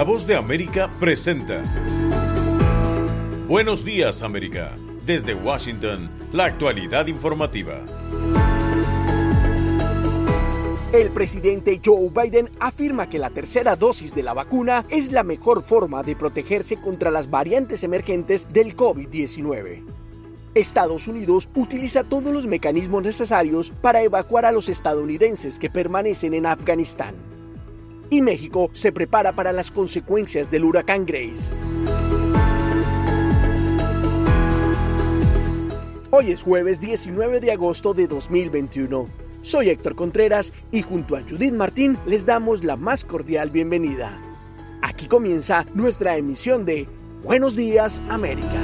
La Voz de América presenta Buenos Días, América. Desde Washington, la actualidad informativa. El presidente Joe Biden afirma que la tercera dosis de la vacuna es la mejor forma de protegerse contra las variantes emergentes del COVID-19. Estados Unidos utiliza todos los mecanismos necesarios para evacuar a los estadounidenses que permanecen en Afganistán. Y México se prepara para las consecuencias del huracán Grace. Hoy es jueves 19 de agosto de 2021. Soy Héctor Contreras y junto a Judith Martín les damos la más cordial bienvenida. Aquí comienza nuestra emisión de Buenos Días, América.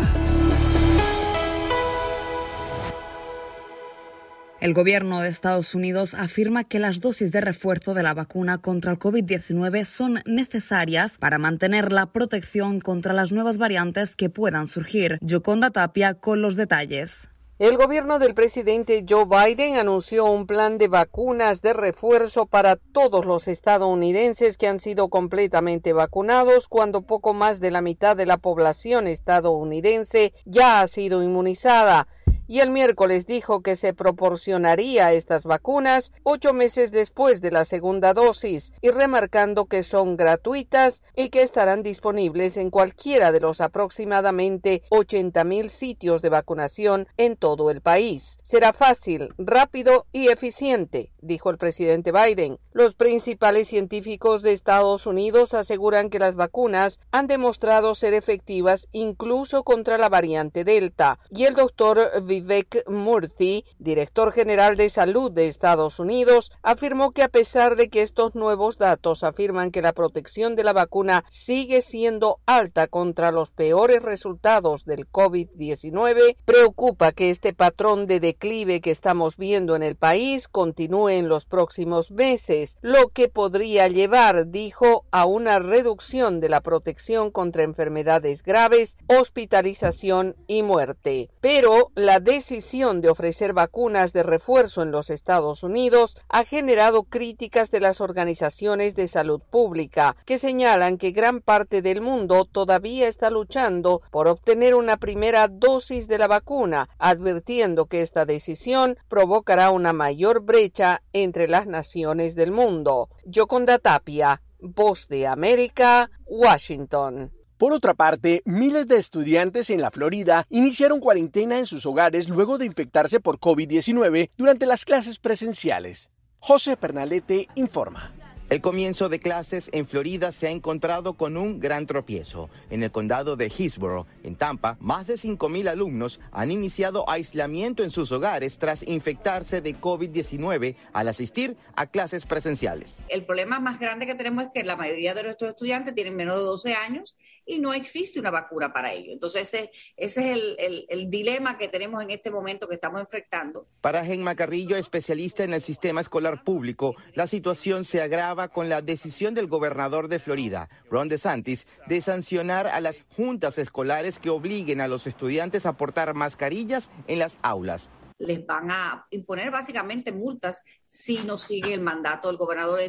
El gobierno de Estados Unidos afirma que las dosis de refuerzo de la vacuna contra el COVID-19 son necesarias para mantener la protección contra las nuevas variantes que puedan surgir. Yoconda Tapia con los detalles. El gobierno del presidente Joe Biden anunció un plan de vacunas de refuerzo para todos los estadounidenses que han sido completamente vacunados, cuando poco más de la mitad de la población estadounidense ya ha sido inmunizada. Y el miércoles dijo que se proporcionaría estas vacunas 8 meses después de la segunda dosis, y remarcando que son gratuitas y que estarán disponibles en cualquiera de los aproximadamente 80,000 sitios de vacunación en todo el país. Será fácil, rápido y eficiente, dijo el presidente Biden. Los principales científicos de Estados Unidos aseguran que las vacunas han demostrado ser efectivas incluso contra la variante Delta, y el doctor Vivek Murthy, director general de Salud de Estados Unidos, afirmó que a pesar de que estos nuevos datos afirman que la protección de la vacuna sigue siendo alta contra los peores resultados del COVID-19, preocupa que este patrón de declive que estamos viendo en el país continúe en los próximos meses, lo que podría llevar, dijo, a una reducción de la protección contra enfermedades graves, hospitalización y muerte. Pero la decisión de ofrecer vacunas de refuerzo en los Estados Unidos ha generado críticas de las organizaciones de salud pública, que señalan que gran parte del mundo todavía está luchando por obtener una primera dosis de la vacuna, advirtiendo que esta decisión provocará una mayor brecha entre las naciones del mundo. Yoconda Tapia, Voz de América, Washington. Por otra parte, miles de estudiantes en la Florida iniciaron cuarentena en sus hogares luego de infectarse por COVID-19 durante las clases presenciales. José Pernalete informa. El comienzo de clases en Florida se ha encontrado con un gran tropiezo. En el condado de Hillsborough, en Tampa, más de 5,000 alumnos han iniciado aislamiento en sus hogares tras infectarse de COVID-19 al asistir a clases presenciales. El problema más grande que tenemos es que la mayoría de nuestros estudiantes tienen menos de 12 años y no existe una vacuna para ello. Entonces ese es el dilema que tenemos en este momento, que estamos enfrentando. Para Gemma Carrillo, especialista en el sistema escolar público, la situación se agrava con la decisión del gobernador de Florida, Ron DeSantis, de sancionar a las juntas escolares que obliguen a los estudiantes a portar mascarillas en las aulas. Les van a imponer básicamente multas si no sigue el mandato del gobernador,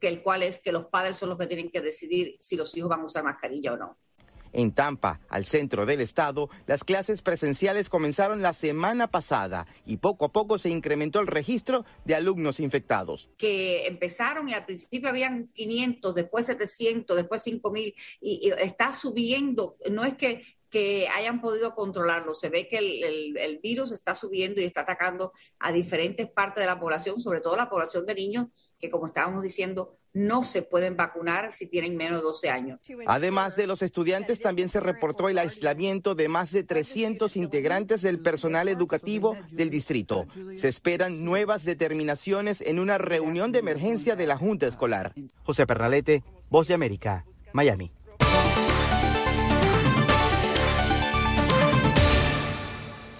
el cual es que los padres son los que tienen que decidir si los hijos van a usar mascarilla o no. En Tampa, al centro del estado, las clases presenciales comenzaron la semana pasada y poco a poco se incrementó el registro de alumnos infectados. Que empezaron y al principio habían 500, después 700, después 5,000 y está subiendo. No es que hayan podido controlarlo, se ve que el virus está subiendo y está atacando a diferentes partes de la población, sobre todo la población de niños, que como estábamos diciendo, no se pueden vacunar si tienen menos de 12 años. Además de los estudiantes, también se reportó el aislamiento de más de 300 integrantes del personal educativo del distrito. Se esperan nuevas determinaciones en una reunión de emergencia de la Junta Escolar. José Pernalete, Voz de América, Miami.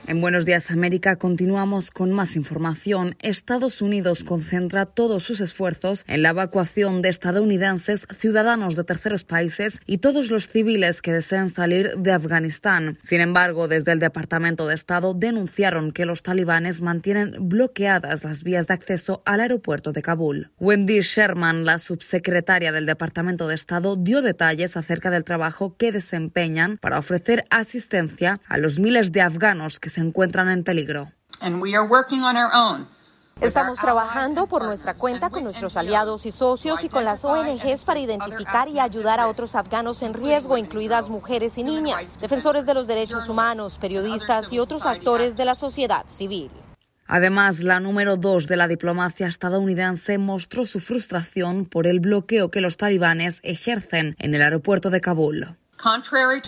En Buenos Días América continuamos con más información. Estados Unidos concentra todos sus esfuerzos en la evacuación de estadounidenses, ciudadanos de terceros países y todos los civiles que deseen salir de Afganistán. Sin embargo, desde el Departamento de Estado denunciaron que los talibanes mantienen bloqueadas las vías de acceso al aeropuerto de Kabul. Wendy Sherman, la subsecretaria del Departamento de Estado, dio detalles acerca del trabajo que desempeñan para ofrecer asistencia a los miles de afganos que se encuentran en peligro. Estamos trabajando por nuestra cuenta con nuestros aliados y socios y con las ONGs para identificar y ayudar a otros afganos en riesgo, incluidas mujeres y niñas, defensores de los derechos humanos, periodistas y otros actores de la sociedad civil. Además, la número 2 de la diplomacia estadounidense mostró su frustración por el bloqueo que los talibanes ejercen en el aeropuerto de Kabul.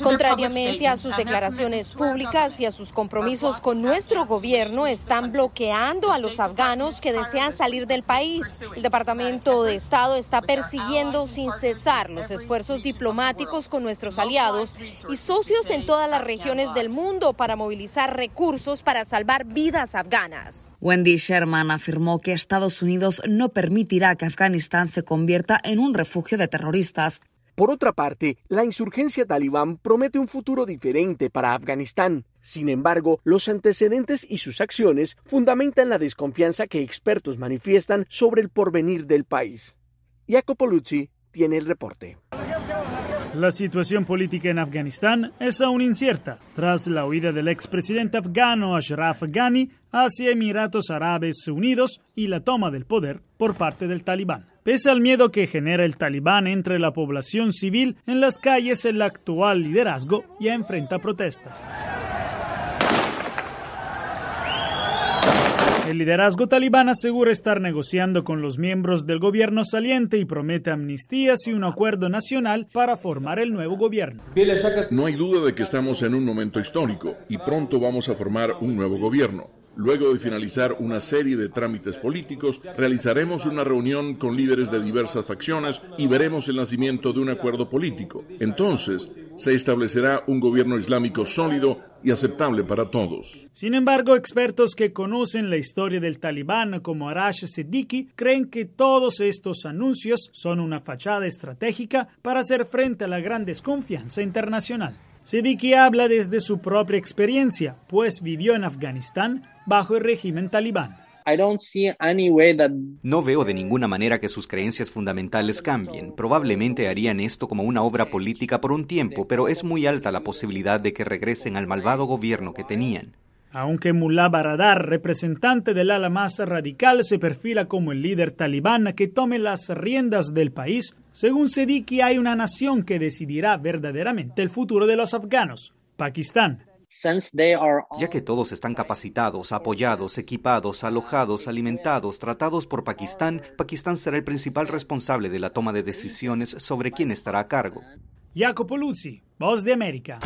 Contrariamente a sus declaraciones públicas y a sus compromisos con nuestro gobierno, están bloqueando a los afganos que desean salir del país. El Departamento de Estado está persiguiendo sin cesar los esfuerzos diplomáticos con nuestros aliados y socios en todas las regiones del mundo para movilizar recursos para salvar vidas afganas. Wendy Sherman afirmó que Estados Unidos no permitirá que Afganistán se convierta en un refugio de terroristas. Por otra parte, la insurgencia talibán promete un futuro diferente para Afganistán. Sin embargo, los antecedentes y sus acciones fundamentan la desconfianza que expertos manifiestan sobre el porvenir del país. Jacopo Luzzi tiene el reporte. La situación política en Afganistán es aún incierta, tras la huida del expresidente afgano Ashraf Ghani hacia Emiratos Árabes Unidos y la toma del poder por parte del talibán. Pese al miedo que genera el talibán entre la población civil, en las calles el actual liderazgo ya enfrenta protestas. El liderazgo talibán asegura estar negociando con los miembros del gobierno saliente y promete amnistías y un acuerdo nacional para formar el nuevo gobierno. No hay duda de que estamos en un momento histórico y pronto vamos a formar un nuevo gobierno. Luego de finalizar una serie de trámites políticos, realizaremos una reunión con líderes de diversas facciones y veremos el nacimiento de un acuerdo político. Entonces, se establecerá un gobierno islámico sólido y aceptable para todos. Sin embargo, expertos que conocen la historia del talibán, como Arash Siddiqui, creen que todos estos anuncios son una fachada estratégica para hacer frente a la gran desconfianza internacional. Siddiqui habla desde su propia experiencia, pues vivió en Afganistán bajo el régimen talibán. No veo de ninguna manera que sus creencias fundamentales cambien. Probablemente harían esto como una obra política por un tiempo, pero es muy alta la posibilidad de que regresen al malvado gobierno que tenían. Aunque Mullah Baradar, representante del ala más radical, se perfila como el líder talibán que tome las riendas del país, según Siddiqui hay una nación que decidirá verdaderamente el futuro de los afganos, Pakistán. Ya que todos están capacitados, apoyados, equipados, alojados, alimentados, tratados por Pakistán, Pakistán será el principal responsable de la toma de decisiones sobre quién estará a cargo. Jacopo Luzzi, Voz de América.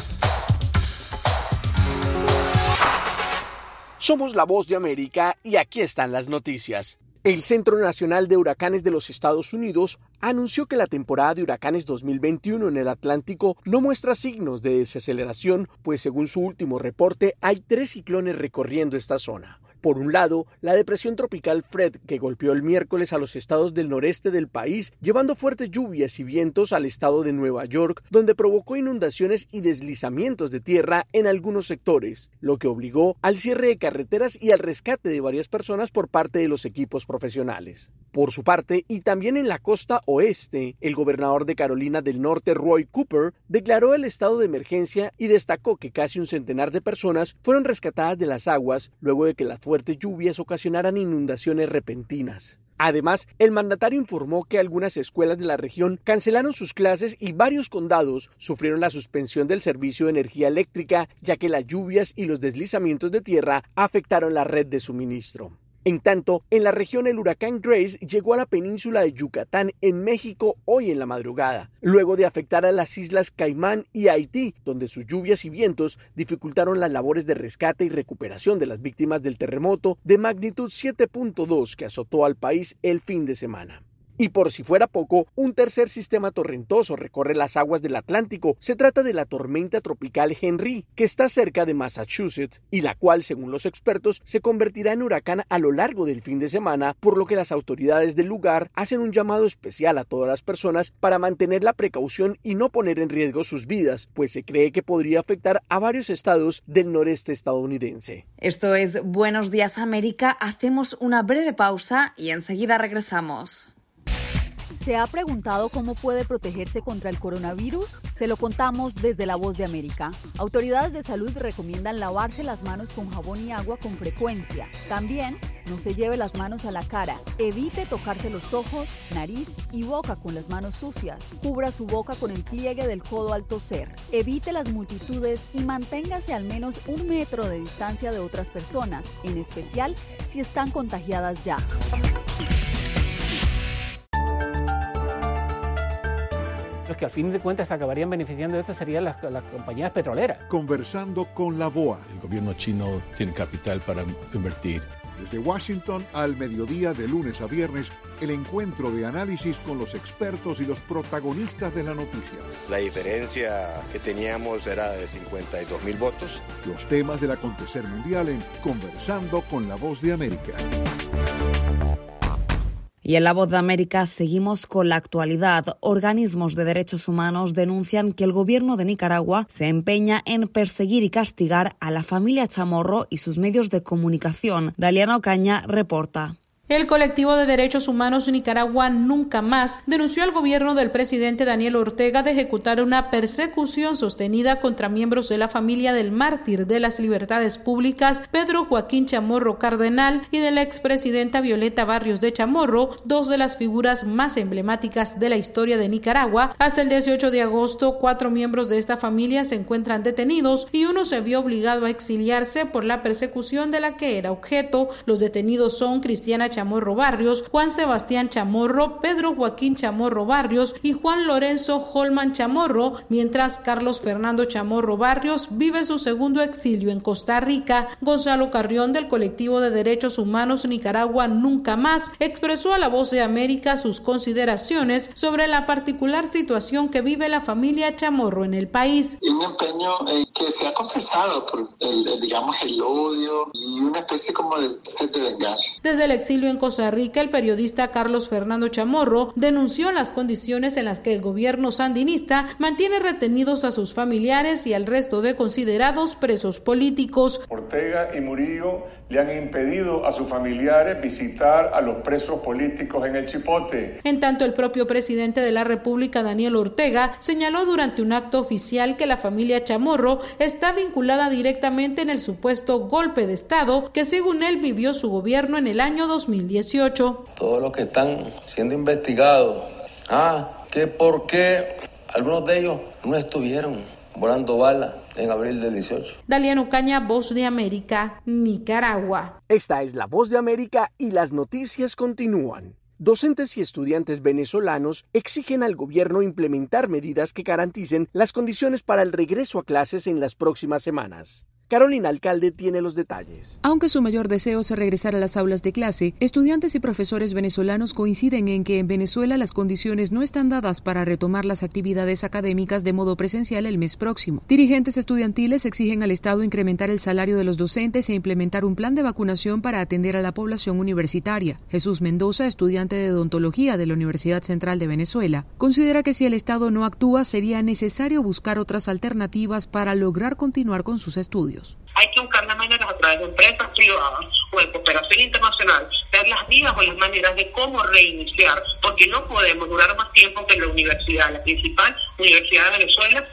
Somos la Voz de América y aquí están las noticias. El Centro Nacional de Huracanes de los Estados Unidos anunció que la temporada de huracanes 2021 en el Atlántico no muestra signos de desaceleración, pues según su último reporte hay 3 ciclones recorriendo esta zona. Por un lado, la depresión tropical Fred, que golpeó el miércoles a los estados del noreste del país, llevando fuertes lluvias y vientos al estado de Nueva York, donde provocó inundaciones y deslizamientos de tierra en algunos sectores, lo que obligó al cierre de carreteras y al rescate de varias personas por parte de los equipos profesionales. Por su parte, y también en la costa oeste, el gobernador de Carolina del Norte, Roy Cooper, declaró el estado de emergencia y destacó que casi un centenar de personas fueron rescatadas de las aguas luego de que las fuertes lluvias ocasionaran inundaciones repentinas. Además, el mandatario informó que algunas escuelas de la región cancelaron sus clases y varios condados sufrieron la suspensión del servicio de energía eléctrica, ya que las lluvias y los deslizamientos de tierra afectaron la red de suministro. En tanto, en la región el huracán Grace llegó a la península de Yucatán en México hoy en la madrugada, luego de afectar a las Islas Caimán y Haití, donde sus lluvias y vientos dificultaron las labores de rescate y recuperación de las víctimas del terremoto de magnitud 7.2 que azotó al país el fin de semana. Y por si fuera poco, un tercer sistema torrentoso recorre las aguas del Atlántico. Se trata de la tormenta tropical Henry, que está cerca de Massachusetts y la cual, según los expertos, se convertirá en huracán a lo largo del fin de semana, por lo que las autoridades del lugar hacen un llamado especial a todas las personas para mantener la precaución y no poner en riesgo sus vidas, pues se cree que podría afectar a varios estados del noreste estadounidense. Esto es Buenos Días América. Hacemos una breve pausa y enseguida regresamos. ¿Se ha preguntado cómo puede protegerse contra el coronavirus? Se lo contamos desde La Voz de América. Autoridades de salud recomiendan lavarse las manos con jabón y agua con frecuencia. También, no se lleve las manos a la cara. Evite tocarse los ojos, nariz y boca con las manos sucias. Cubra su boca con el pliegue del codo al toser. Evite las multitudes y manténgase al menos 1 metro de distancia de otras personas, en especial si están contagiadas ya. Que al fin de cuentas acabarían beneficiando de esto serían las compañías petroleras. Conversando con la BOA. El gobierno chino tiene capital para invertir. Desde Washington al mediodía de lunes a viernes, el encuentro de análisis con los expertos y los protagonistas de la noticia. La diferencia que teníamos era de 52.000 votos. Los temas del acontecer mundial en Conversando con la Voz de América. Y en La Voz de América seguimos con la actualidad. Organismos de derechos humanos denuncian que el gobierno de Nicaragua se empeña en perseguir y castigar a la familia Chamorro y sus medios de comunicación. Daliana Ocaña reporta. El colectivo de derechos humanos Nicaragua Nunca Más denunció al gobierno del presidente Daniel Ortega de ejecutar una persecución sostenida contra miembros de la familia del mártir de las libertades públicas Pedro Joaquín Chamorro Cardenal y de la expresidenta Violeta Barrios de Chamorro, dos de las figuras más emblemáticas de la historia de Nicaragua. Hasta el 18 de agosto, 4 miembros de esta familia se encuentran detenidos y uno se vio obligado a exiliarse por la persecución de la que era objeto. Los detenidos son Cristiana Chamorro Barrios, Juan Sebastián Chamorro, Pedro Joaquín Chamorro Barrios y Juan Lorenzo Holman Chamorro, mientras Carlos Fernando Chamorro Barrios vive su segundo exilio en Costa Rica. Gonzalo Carrión, del colectivo de derechos humanos Nicaragua Nunca Más, expresó a La Voz de América sus consideraciones sobre la particular situación que vive la familia Chamorro en el país. Un empeño que se ha confesado por el odio y una especie como de sed de venganza. Desde el exilio en Costa Rica, el periodista Carlos Fernando Chamorro denunció las condiciones en las que el gobierno sandinista mantiene retenidos a sus familiares y al resto de considerados presos políticos. Ortega y Murillo le han impedido a sus familiares visitar a los presos políticos en el Chipote. En tanto, el propio presidente de la República, Daniel Ortega, señaló durante un acto oficial que la familia Chamorro está vinculada directamente en el supuesto golpe de Estado que, según él, vivió su gobierno en el año 2018. Todos los que están siendo investigados, que por qué algunos de ellos no estuvieron volando balas en abril del 18. Daliana Ocaña, Voz de América, Nicaragua. Esta es La Voz de América y las noticias continúan. Docentes y estudiantes venezolanos exigen al gobierno implementar medidas que garanticen las condiciones para el regreso a clases en las próximas semanas. Carolina Alcalde tiene los detalles. Aunque su mayor deseo es regresar a las aulas de clase, estudiantes y profesores venezolanos coinciden en que en Venezuela las condiciones no están dadas para retomar las actividades académicas de modo presencial el mes próximo. Dirigentes estudiantiles exigen al Estado incrementar el salario de los docentes e implementar un plan de vacunación para atender a la población universitaria. Jesús Mendoza, estudiante de odontología de la Universidad Central de Venezuela, considera que si el Estado no actúa, sería necesario buscar otras alternativas para lograr continuar con sus estudios. Hay que buscar las maneras a través de empresas privadas o de cooperación internacional, ver las vías o las maneras de cómo reiniciar, porque no podemos durar más tiempo que la universidad, la principal universidad de Venezuela,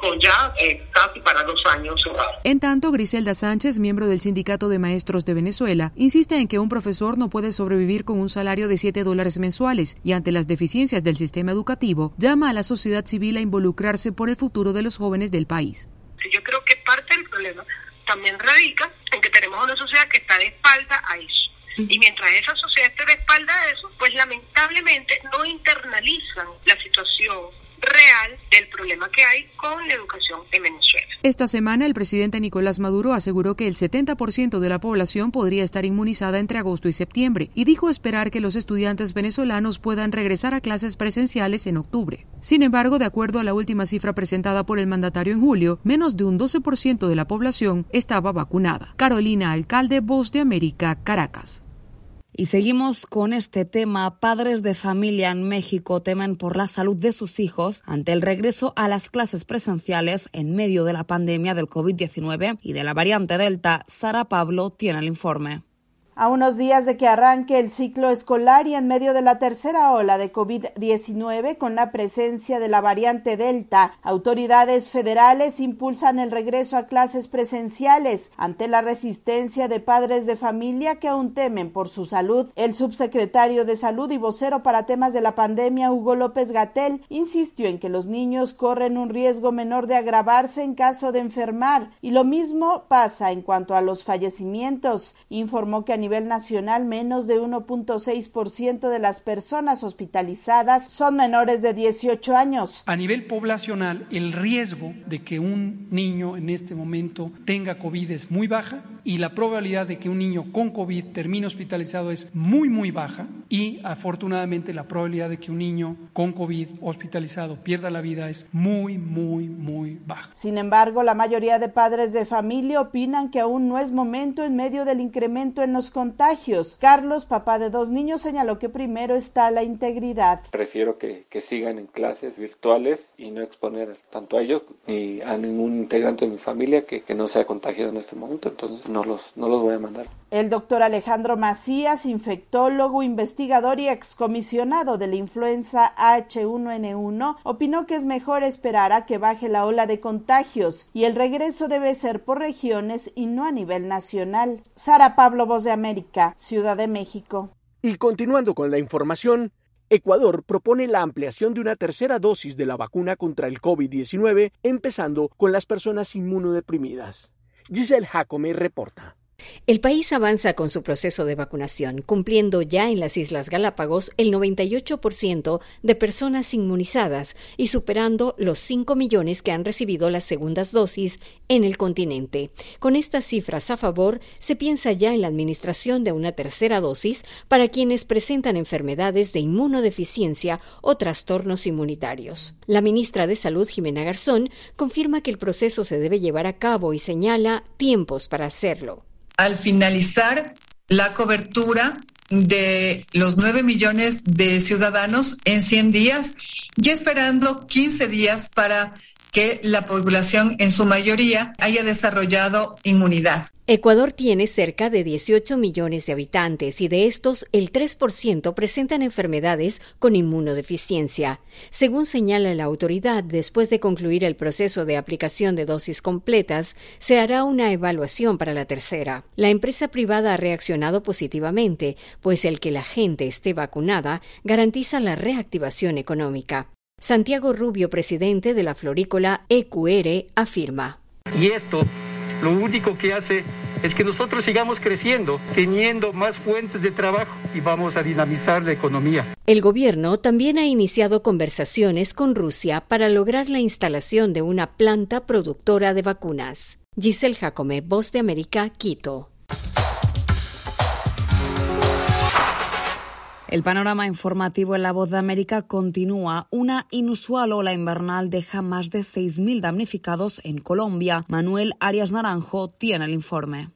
con ya casi para 2 años cerrada. En tanto, Griselda Sánchez, miembro del Sindicato de Maestros de Venezuela, insiste en que un profesor no puede sobrevivir con un salario de $7 mensuales y ante las deficiencias del sistema educativo, llama a la sociedad civil a involucrarse por el futuro de los jóvenes del país. Yo creo que parte del problema también radica en que tenemos una sociedad que está de espalda a eso. Y mientras esa sociedad esté de espalda a eso, pues lamentablemente no internalizan la situación real del problema que hay con la educación en Venezuela. Esta semana el presidente Nicolás Maduro aseguró que el 70% de la población podría estar inmunizada entre agosto y septiembre y dijo esperar que los estudiantes venezolanos puedan regresar a clases presenciales en octubre. Sin embargo, de acuerdo a la última cifra presentada por el mandatario en julio, menos de un 12% de la población estaba vacunada. Carolina Alcalde, Voz de América, Caracas. Y seguimos con este tema. Padres de familia en México temen por la salud de sus hijos ante el regreso a las clases presenciales en medio de la pandemia del COVID-19 y de la variante Delta. Sara Pablo tiene el informe. A unos días de que arranque el ciclo escolar y en medio de la tercera ola de COVID-19 con la presencia de la variante Delta, autoridades federales impulsan el regreso a clases presenciales ante la resistencia de padres de familia que aún temen por su salud. El subsecretario de Salud y vocero para temas de la pandemia, Hugo López-Gatell, insistió en que los niños corren un riesgo menor de agravarse en caso de enfermar y lo mismo pasa en cuanto a los fallecimientos. Informó que a nivel nacional, menos de 1.6% de las personas hospitalizadas son menores de 18 años. A nivel poblacional, el riesgo de que un niño en este momento tenga COVID es muy baja y la probabilidad de que un niño con COVID termine hospitalizado es muy, muy baja y afortunadamente la probabilidad de que un niño con COVID hospitalizado pierda la vida es muy, muy, muy baja. Sin embargo, la mayoría de padres de familia opinan que aún no es momento en medio del incremento en los contagios. Carlos, papá de dos niños, señaló que primero está la integridad. Prefiero que sigan en clases virtuales y no exponer tanto a ellos ni a ningún integrante de mi familia que no sea contagiado en este momento, entonces no los voy a mandar. El doctor Alejandro Macías, infectólogo, investigador y excomisionado de la influenza H1N1, opinó que es mejor esperar a que baje la ola de contagios y el regreso debe ser por regiones y no a nivel nacional. Sara Pablo, Voz de América, Ciudad de México. Y continuando con la información, Ecuador propone la ampliación de una tercera dosis de la vacuna contra el COVID-19, empezando con las personas inmunodeprimidas. Giselle Jacome reporta. El país avanza con su proceso de vacunación, cumpliendo ya en las Islas Galápagos el 98% de personas inmunizadas y superando los 5 millones que han recibido las segundas dosis en el continente. Con estas cifras a favor, se piensa ya en la administración de una tercera dosis para quienes presentan enfermedades de inmunodeficiencia o trastornos inmunitarios. La ministra de Salud, Jimena Garzón, confirma que el proceso se debe llevar a cabo y señala tiempos para hacerlo. Al finalizar la cobertura de los 9 millones de ciudadanos en 100 días y esperando 15 días para que la población en su mayoría haya desarrollado inmunidad. Ecuador tiene cerca de 18 millones de habitantes y de estos el 3% presentan enfermedades con inmunodeficiencia. Según señala la autoridad, después de concluir el proceso de aplicación de dosis completas, se hará una evaluación para la tercera. La empresa privada ha reaccionado positivamente, pues el que la gente esté vacunada garantiza la reactivación económica. Santiago Rubio, presidente de la florícola EQR, afirma. Y esto lo único que hace es que nosotros sigamos creciendo, teniendo más fuentes de trabajo y vamos a dinamizar la economía. El gobierno también ha iniciado conversaciones con Rusia para lograr la instalación de una planta productora de vacunas. Giselle Jacome, Voz de América, Quito. El panorama informativo en La Voz de América continúa. Una inusual ola invernal deja más de 6.000 damnificados en Colombia. Manuel Arias Naranjo tiene el informe.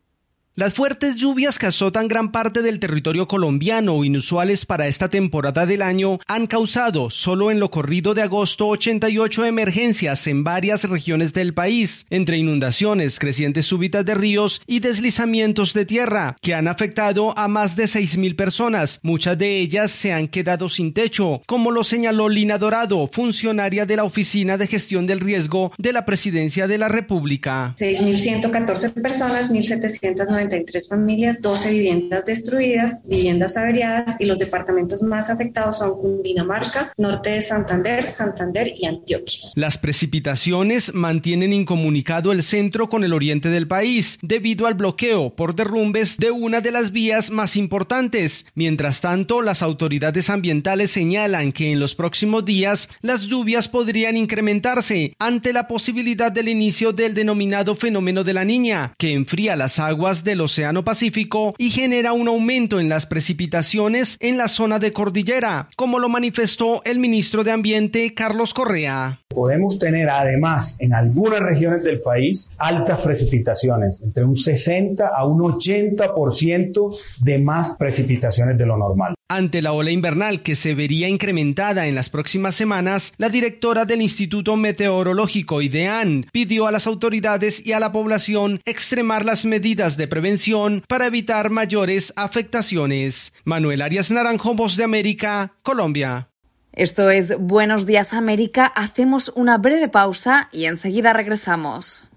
Las fuertes lluvias que azotan gran parte del territorio colombiano, inusuales para esta temporada del año, han causado, solo en lo corrido de agosto, 88 emergencias en varias regiones del país, entre inundaciones, crecientes súbitas de ríos y deslizamientos de tierra, que han afectado a más de 6.000 personas. Muchas de ellas se han quedado sin techo, como lo señaló Lina Dorado, funcionaria de la Oficina de Gestión del Riesgo de la Presidencia de la República. 6.114 personas, 1.709 193 familias, 12 viviendas destruidas, viviendas averiadas, y los departamentos más afectados son Cundinamarca, norte de Santander, Santander y Antioquia. Las precipitaciones mantienen incomunicado el centro con el oriente del país debido al bloqueo por derrumbes de una de las vías más importantes. Mientras tanto, las autoridades ambientales señalan que en los próximos días las lluvias podrían incrementarse ante la posibilidad del inicio del denominado fenómeno de la Niña, que enfría las aguas del Océano Pacífico y genera un aumento en las precipitaciones en la zona de cordillera, como lo manifestó el ministro de Ambiente, Carlos Correa. Podemos tener además en algunas regiones del país altas precipitaciones, entre un 60 a un 80% de más precipitaciones de lo normal. Ante la ola invernal que se vería incrementada en las próximas semanas, la directora del Instituto Meteorológico IDEAN pidió a las autoridades y a la población extremar las medidas de prevención para evitar mayores afectaciones. Manuel Arias Naranjo, Voz de América, Colombia. Esto es Buenos Días América. Hacemos una breve pausa y enseguida regresamos.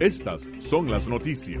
Estas son las noticias.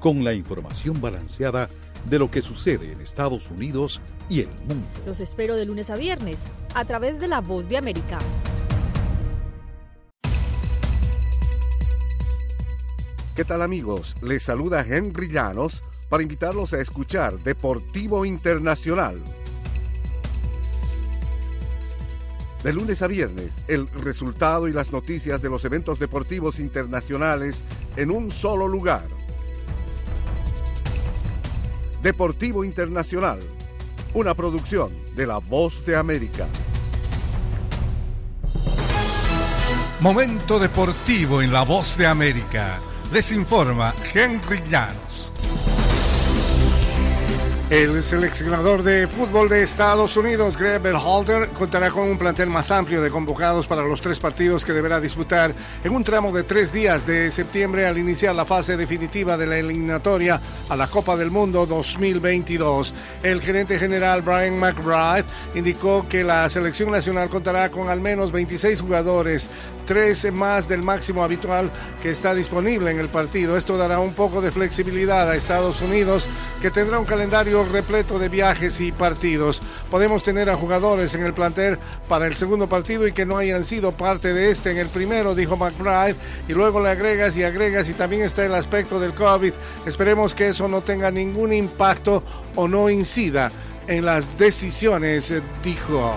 con la información balanceada de lo que sucede en Estados Unidos y el mundo. Los espero de lunes a viernes a través de La Voz de América. ¿Qué tal, amigos? Les saluda Henry Llanos para invitarlos a escuchar Deportivo Internacional. De lunes a viernes, el resultado y las noticias de los eventos deportivos internacionales en un solo lugar. Deportivo Internacional, una producción de La Voz de América. Momento deportivo en La Voz de América. Les informa Henry Llanos. El seleccionador de fútbol de Estados Unidos, Greg Berhalter, contará con un plantel más amplio de convocados para los 3 partidos que deberá disputar en un tramo de 3 días de septiembre al iniciar la fase definitiva de la eliminatoria a la Copa del Mundo 2022. El gerente general Brian McBride indicó que la selección nacional contará con al menos 26 jugadores, 3 más del máximo habitual que está disponible en el partido. Esto dará un poco de flexibilidad a Estados Unidos, que tendrá un calendario repleto de viajes y partidos. Podemos tener a jugadores en el plantel para el segundo partido y que no hayan sido parte de este en el primero, dijo McBride, y luego le agregas y agregas, y también está el aspecto del COVID. Esperemos que eso no tenga ningún impacto o no incida en las decisiones, dijo.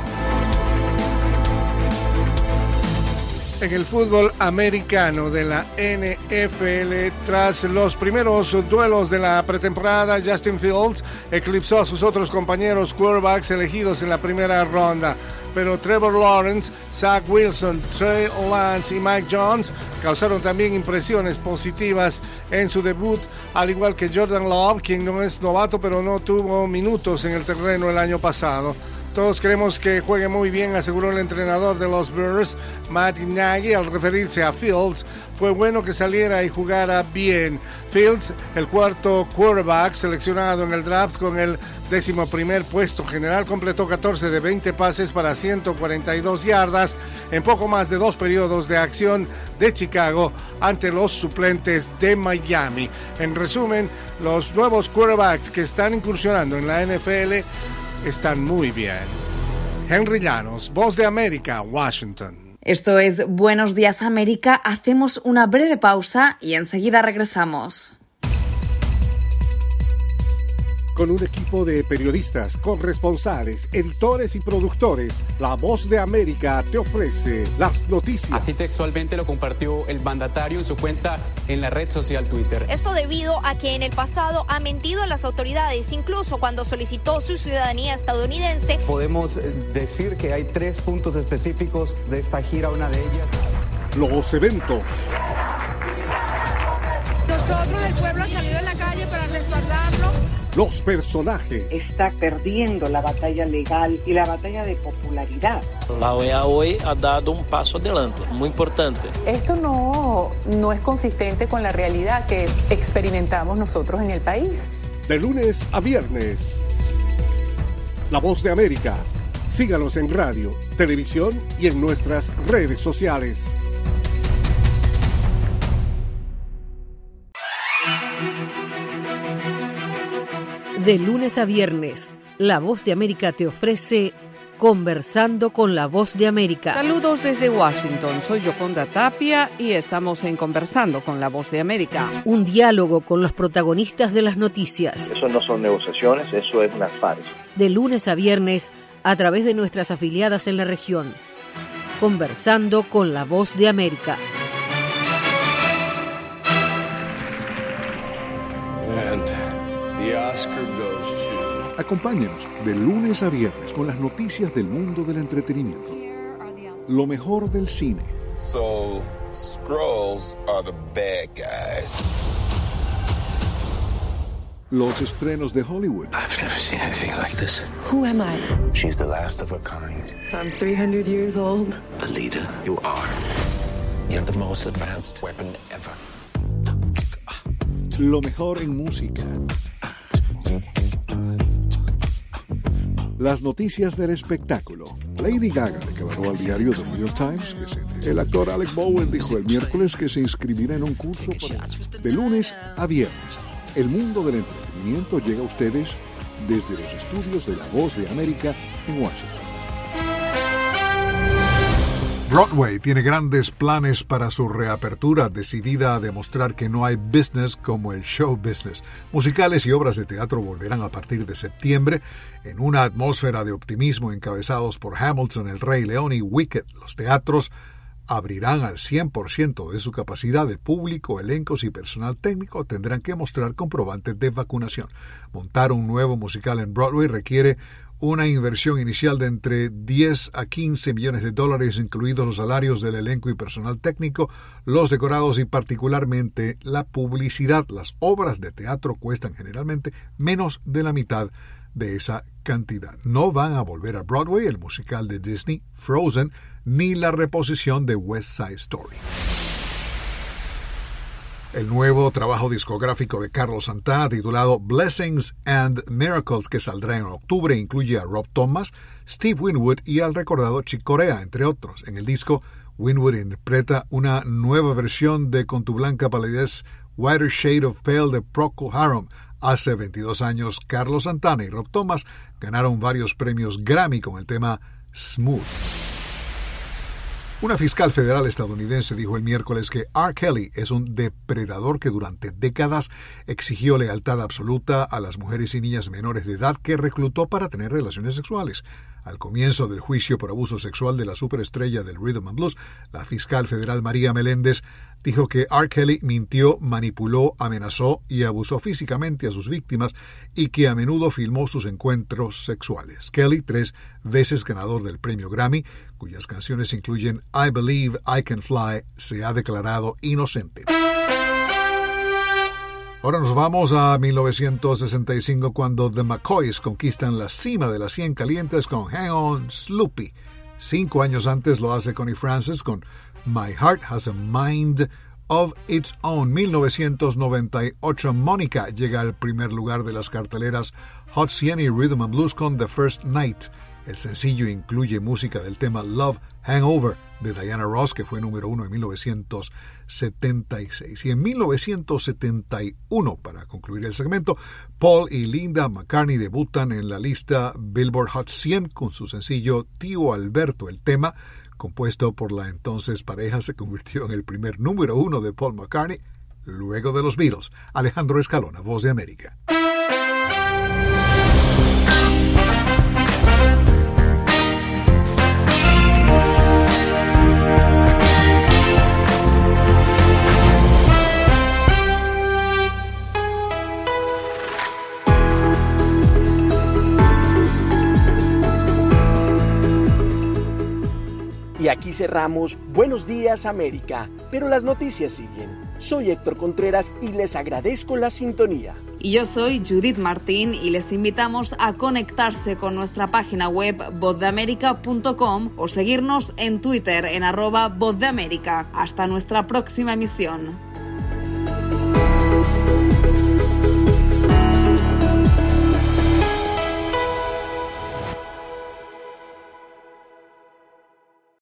En el fútbol americano de la NFL, tras los primeros duelos de la pretemporada, Justin Fields eclipsó a sus otros compañeros quarterbacks elegidos en la primera ronda. Pero Trevor Lawrence, Zach Wilson, Trey Lance y Mike Jones causaron también impresiones positivas en su debut, al igual que Jordan Love, quien no es novato pero no tuvo minutos en el terreno el año pasado. Todos queremos que juegue muy bien, aseguró el entrenador de los Bears, Matt Nagy, al referirse a Fields. Fue bueno que saliera y jugara bien. Fields, el cuarto quarterback seleccionado en el draft con el 11º puesto general, completó 14 de 20 pases para 142 yardas en poco más de dos periodos de acción de Chicago ante los suplentes de Miami. En resumen, los nuevos quarterbacks que están incursionando en la NFL están muy bien. Henry Llanos, Voz de América, Washington. Esto es Buenos Días América. Hacemos una breve pausa y enseguida regresamos. Con un equipo de periodistas, corresponsales, editores y productores, La Voz de América te ofrece las noticias. Así textualmente lo compartió el mandatario en su cuenta en la red social Twitter. Esto debido a que en el pasado ha mentido a las autoridades, incluso cuando solicitó su ciudadanía estadounidense. Podemos decir que hay 3 puntos específicos de esta gira, una de ellas. Los eventos. Nosotros, el pueblo, ha salido a la calle para respaldarlo. Los personajes. Está perdiendo la batalla legal y la batalla de popularidad. La OEA hoy ha dado un paso adelante, muy importante. Esto no es consistente con la realidad que experimentamos nosotros en el país. De lunes a viernes, La Voz de América. Síganos en radio, televisión y en nuestras redes sociales. De lunes a viernes, La Voz de América te ofrece Conversando con la Voz de América. Saludos desde Washington, soy Yoconda Tapia y estamos en Conversando con la Voz de América. Un diálogo con los protagonistas de las noticias. Eso no son negociaciones, eso es una farsa. De lunes a viernes, a través de nuestras afiliadas en la región. Conversando con la Voz de América. Acompáñenos de lunes a viernes con las noticias del mundo del entretenimiento. Lo mejor del cine. So, Skrulls are the bad guys. Los estrenos de Hollywood. I've never seen anything like this. Who am I? She's the last of her kind. So I'm 300 years old. The leader you are. You're the most advanced weapon ever. Lo mejor en música. Las noticias del espectáculo. Lady Gaga declaró al diario The New York Times que el actor Alec Bowen dijo el miércoles que se inscribirá en un curso para... De lunes a viernes, el mundo del entretenimiento llega a ustedes desde los estudios de La Voz de América en Washington. Broadway tiene grandes planes para su reapertura, decidida a demostrar que no hay business como el show business. Musicales y obras de teatro volverán a partir de septiembre en una atmósfera de optimismo, encabezados por Hamilton, El Rey León y Wicked. Los teatros abrirán al 100% de su capacidad. De público, elencos y personal técnico tendrán que mostrar comprobantes de vacunación. Montar un nuevo musical en Broadway requiere una inversión inicial de entre 10 a 15 millones de dólares, incluidos los salarios del elenco y personal técnico, los decorados y particularmente la publicidad. Las obras de teatro cuestan generalmente menos de la mitad de esa cantidad. No van a volver a Broadway el musical de Disney, Frozen, ni la reposición de West Side Story. El nuevo trabajo discográfico de Carlos Santana, titulado Blessings and Miracles, que saldrá en octubre, incluye a Rob Thomas, Steve Winwood y al recordado Chick Corea, entre otros. En el disco, Winwood interpreta una nueva versión de Con tu blanca palidez, Whiter Shade of Pale, de Procol Harum. Hace 22 años, Carlos Santana y Rob Thomas ganaron varios premios Grammy con el tema Smooth. Una fiscal federal estadounidense dijo el miércoles que R. Kelly es un depredador que durante décadas exigió lealtad absoluta a las mujeres y niñas menores de edad que reclutó para tener relaciones sexuales. Al comienzo del juicio por abuso sexual de la superestrella del Rhythm and Blues, la fiscal federal María Meléndez dijo que R. Kelly mintió, manipuló, amenazó y abusó físicamente a sus víctimas y que a menudo filmó sus encuentros sexuales. Kelly, 3 veces ganador del premio Grammy, cuyas canciones incluyen I Believe I Can Fly, se ha declarado inocente. Ahora nos vamos a 1965, cuando The McCoys conquistan la cima de las 100 calientes con Hang On, Sloopy. 5 años antes lo hace Connie Francis con My Heart Has a Mind of Its Own. 1998, Mónica llega al primer lugar de las carteleras Hot 100 y Rhythm and Blues con The First Night. El sencillo incluye música del tema Love Hangover de Diana Ross, que fue número uno en 1976. Y en 1971, para concluir el segmento, Paul y Linda McCartney debutan en la lista Billboard Hot 100 con su sencillo Tío Alberto. El tema, compuesto por la entonces pareja, se convirtió en el primer número uno de Paul McCartney, luego de los Beatles. Alejandro Escalona, Voz de América. Y aquí cerramos Buenos Días América, pero las noticias siguen. Soy Héctor Contreras y les agradezco la sintonía. Y yo soy Judith Martín y les invitamos a conectarse con nuestra página web vozdeamerica.com o seguirnos en Twitter en @vozdeamerica. Hasta nuestra próxima emisión.